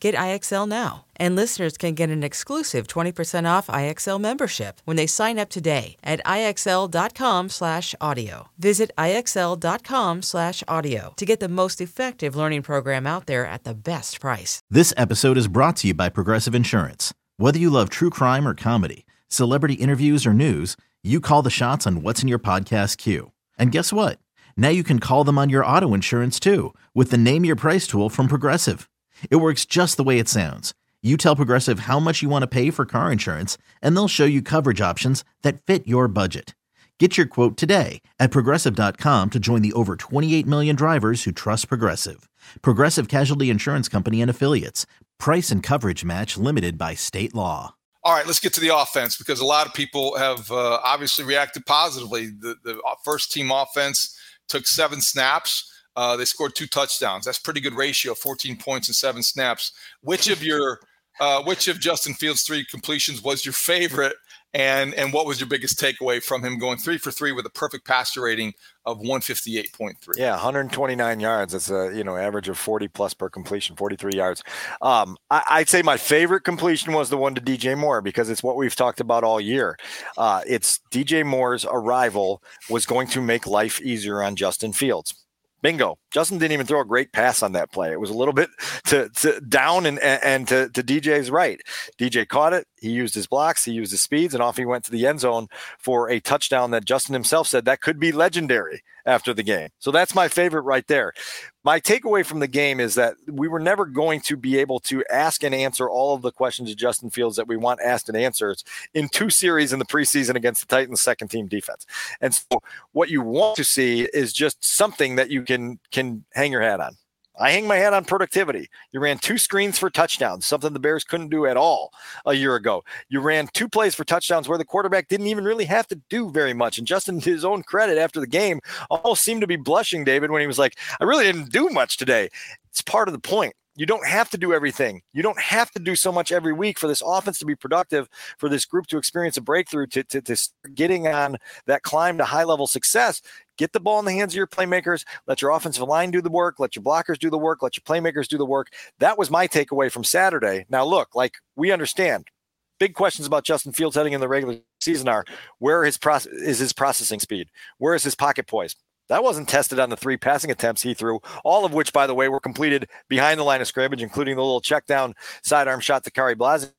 Get IXL now, and listeners can get an exclusive 20% off IXL membership when they sign up today at IXL.com/audio. Visit IXL.com/audio to get the most effective learning program out there at the best price. This episode is brought to you by Progressive Insurance. Whether you love true crime or comedy, celebrity interviews or news, you call the shots on what's in your podcast queue. And guess what? Now you can call them on your auto insurance too with the Name Your Price tool from Progressive. It works just the way it sounds. You tell Progressive how much you want to pay for car insurance, and they'll show you coverage options that fit your budget. Get your quote today at Progressive.com to join the over 28 million drivers who trust Progressive. Progressive Casualty Insurance Company and Affiliates. Price and coverage match limited by state law. All right, let's get to the offense, because a lot of people have obviously reacted positively. The first team offense took 7 snaps. They scored 2 touchdowns. That's a pretty good ratio, 14 points and 7 snaps. Which of Justin Fields' 3 completions was your favorite, and what was your biggest takeaway from him going 3 for 3 with a perfect passer rating of 158.3? Yeah, 129 yards. That's a average of 40 plus per completion, 43 yards. I'd say my favorite completion was the one to DJ Moore, because it's what we've talked about all year. It's DJ Moore's arrival was going to make life easier on Justin Fields. Bingo. Justin didn't even throw a great pass on that play. It was a little bit to down and to DJ's right. DJ caught it. He used his blocks. He used his speeds. And off he went to the end zone for a touchdown that Justin himself said that could be legendary after the game. So that's my favorite right there. My takeaway from the game is that we were never going to be able to ask and answer all of the questions of Justin Fields that we want asked and answered in 2 series in the preseason against the Titans' second team defense. And so what you want to see is just something that you can hang your hat on. I hang my hat on productivity. You ran 2 screens for touchdowns, something the Bears couldn't do at all a year ago. You ran 2 plays for touchdowns where the quarterback didn't even really have to do very much. And Justin, to his own credit, after the game, almost seemed to be blushing, David, when he was like, I really didn't do much today. It's part of the point. You don't have to do everything. You don't have to do so much every week for this offense to be productive, for this group to experience a breakthrough, to getting on that climb to high-level success. Get the ball in the hands of your playmakers. Let your offensive line do the work. Let your blockers do the work. Let your playmakers do the work. That was my takeaway from Saturday. Now, look, like, we understand. Big questions about Justin Fields heading in the regular season are, where is his processing speed? Where is his pocket poise? That wasn't tested on the 3 passing attempts he threw, all of which, by the way, were completed behind the line of scrimmage, including the little check down sidearm shot to Kari Blasian.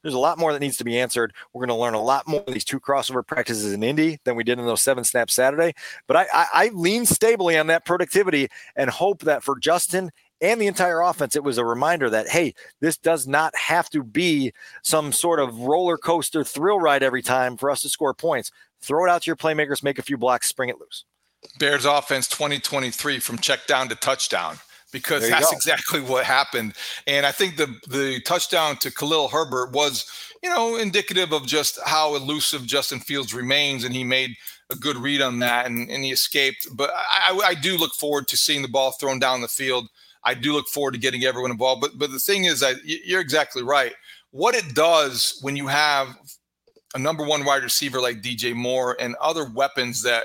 There's a lot more that needs to be answered. We're going to learn a lot more in these 2 crossover practices in Indy than we did in those 7 snaps Saturday. But I lean stably on that productivity and hope that for Justin and the entire offense, it was a reminder that, hey, this does not have to be some sort of roller coaster thrill ride every time for us to score points. Throw it out to your playmakers, make a few blocks, spring it loose. Bears offense 2023 from check down to touchdown, because that's exactly what happened. And I think the touchdown to Khalil Herbert was, indicative of just how elusive Justin Fields remains. And he made a good read on that and he escaped. But I do look forward to seeing the ball thrown down the field. I do look forward to getting everyone involved. But the thing is, you're exactly right. What it does when you have a number 1 wide receiver like DJ Moore and other weapons that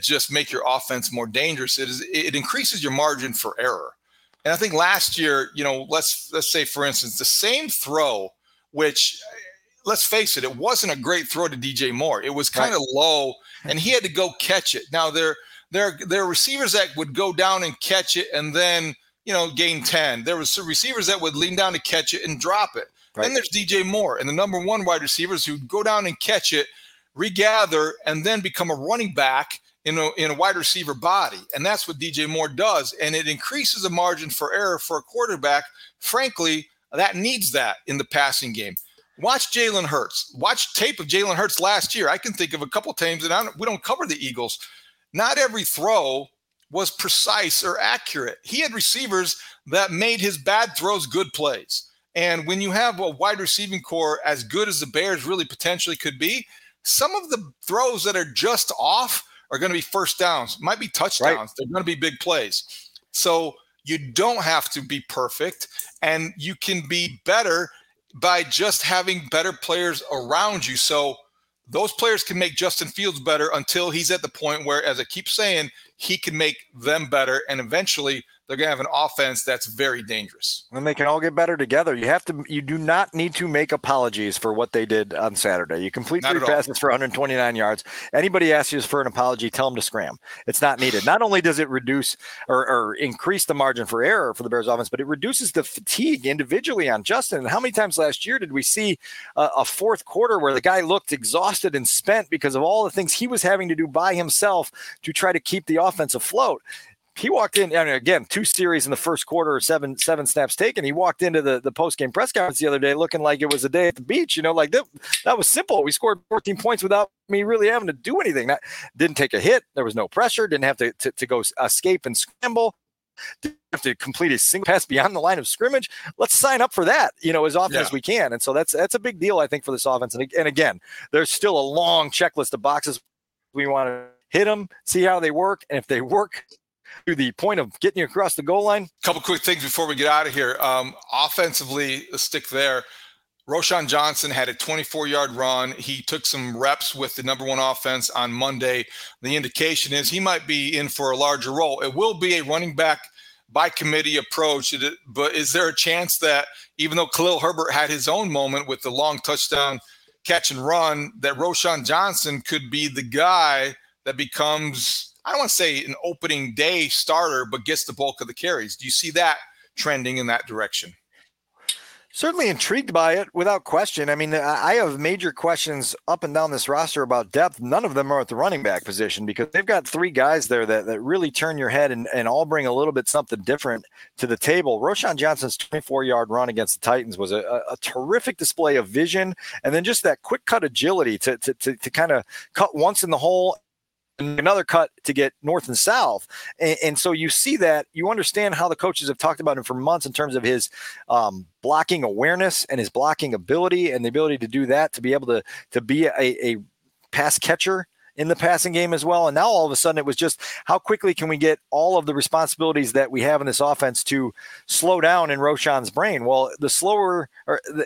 just make your offense more dangerous, it increases your margin for error. And I think last year, let's say, for instance, the same throw, which, let's face it wasn't a great throw to DJ Moore. It was kind of low, and he had to go catch it. Now, there are receivers that would go down and catch it and then, gain 10. There were some receivers that would lean down to catch it and drop it. Right. Then there's DJ Moore and the number 1 wide receivers who go down and catch it, regather, and then become a running back in a wide receiver body. And that's what DJ Moore does. And it increases the margin for error for a quarterback, frankly, that needs that in the passing game. Watch Jalen Hurts. Watch tape of Jalen Hurts last year. I can think of a couple times, and we don't cover the Eagles. Not every throw was precise or accurate. He had receivers that made his bad throws good plays. And when you have a wide receiving core as good as the Bears really potentially could be, some of the throws that are just off are going to be first downs, might be touchdowns. Right. They're going to be big plays. So you don't have to be perfect, and you can be better by just having better players around you. So those players can make Justin Fields better until he's at the point where, as I keep saying, he can make them better, and eventually they're going to have an offense that's very dangerous. And they can all get better together. You do not need to make apologies for what they did on Saturday. You complete 3 passes for 129 yards. Anybody asks you for an apology, tell them to scram. It's not needed. Not only does it reduce or increase the margin for error for the Bears offense, but it reduces the fatigue individually on Justin. And how many times last year did we see a fourth quarter where the guy looked exhausted and spent because of all the things he was having to do by himself to try to keep the offense afloat? He walked in, I mean, again, 2 series in the first quarter, seven snaps taken. He walked into the post-game press conference the other day looking like it was a day at the beach. You know, like that was simple. We scored 14 points without me really having to do anything. That didn't take a hit. There was no pressure. Didn't have to go escape and scramble. Didn't have to complete a single pass beyond the line of scrimmage. Let's sign up for that, you know, as often as we can. And so that's a big deal, I think, for this offense. And again, there's still a long checklist of boxes. We want to hit them, see how they work. And if they work to the point of getting you across the goal line. A couple quick things before we get out of here. Offensively, let's stick there. Roshon Johnson had a 24-yard run. He took some reps with the number 1 offense on Monday. The indication is he might be in for a larger role. It will be a running back by committee approach, but is there a chance that even though Khalil Herbert had his own moment with the long touchdown catch and run, that Roshon Johnson could be the guy that becomes – I don't want to say an opening day starter, but gets the bulk of the carries? Do you see that trending in that direction? Certainly intrigued by it, without question. I mean, I have major questions up and down this roster about depth. None of them are at the running back position because they've got 3 guys there that really turn your head and all bring a little bit something different to the table. Roshon Johnson's 24-yard run against the Titans was a terrific display of vision, and then just that quick-cut agility to kind of cut once in the hole, another cut to get north and south. And so you see that, you understand how the coaches have talked about him for months in terms of his blocking awareness and his blocking ability and the ability to do that, to be able to be a pass catcher in the passing game as well. And now all of a sudden it was just how quickly can we get all of the responsibilities that we have in this offense to slow down in Roshon's brain? Well, the slower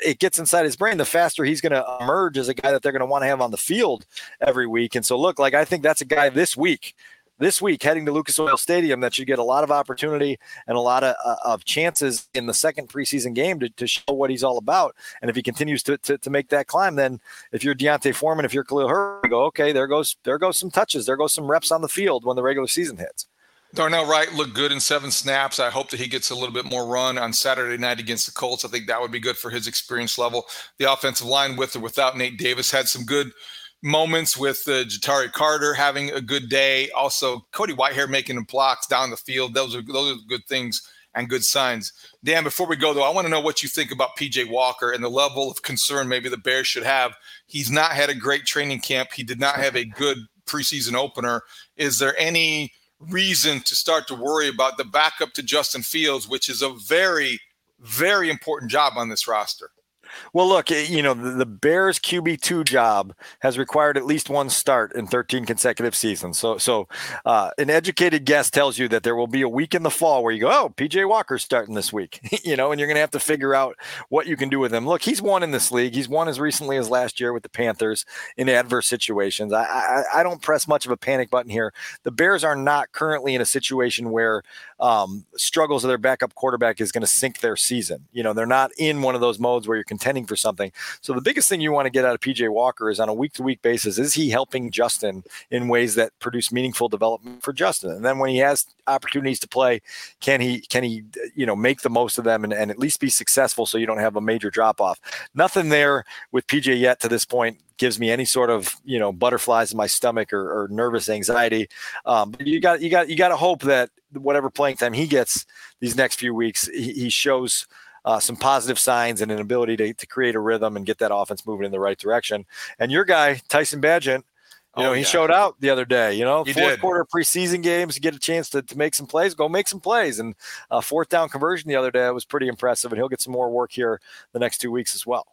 it gets inside his brain, the faster he's going to emerge as a guy that they're going to want to have on the field every week. And so look, like I think that's a guy this week heading to Lucas Oil Stadium that should get a lot of opportunity and a lot of chances in the second preseason game to show what he's all about. And if he continues to make that climb, then if you're Deontas Foreman, if you're Khalil Herbert, you go, okay, there goes some touches. There goes some reps on the field when the regular season hits. Darnell Wright looked good in 7 snaps. I hope that he gets a little bit more run on Saturday night against the Colts. I think that would be good for his experience level. The offensive line, with or without Nate Davis, had some good moments with Jatari Carter having a good day. Also, Cody Whitehair making blocks down the field. Those are good things and good signs. Dan, before we go, though, I want to know what you think about PJ Walker and the level of concern maybe the Bears should have. He's not had a great training camp. He did not have a good preseason opener. Is there any reason to start to worry about the backup to Justin Fields, which is a very, very important job on this roster? Well, look, you know, the Bears QB2 job has required at least one start in 13 consecutive seasons. So an educated guess tells you that there will be a week in the fall where you go, oh, PJ Walker's starting this week, you know, and you're going to have to figure out what you can do with him. Look, he's won in this league. He's won as recently as last year with the Panthers in adverse situations. I don't press much of a panic button here. The Bears are not currently in a situation where struggles of their backup quarterback is going to sink their season. You know, they're not in one of those modes where you're contending for something. So the biggest thing you want to get out of PJ Walker is on a week-to-week basis, is he helping Justin in ways that produce meaningful development for Justin? And then when he has opportunities to play, can he you know, make the most of them and at least be successful so you don't have a major drop-off? Nothing there with PJ yet to this point gives me any sort of, you know, butterflies in my stomach or nervous anxiety. But you got to hope that whatever playing time he gets these next few weeks, he shows some positive signs and an ability to create a rhythm and get that offense moving in the right direction. And your guy, Tyson Bagent, he showed out the other day, fourth quarter preseason games, you get a chance to make some plays, go make some plays. And fourth down conversion the other day was pretty impressive. And he'll get some more work here the next 2 weeks as well.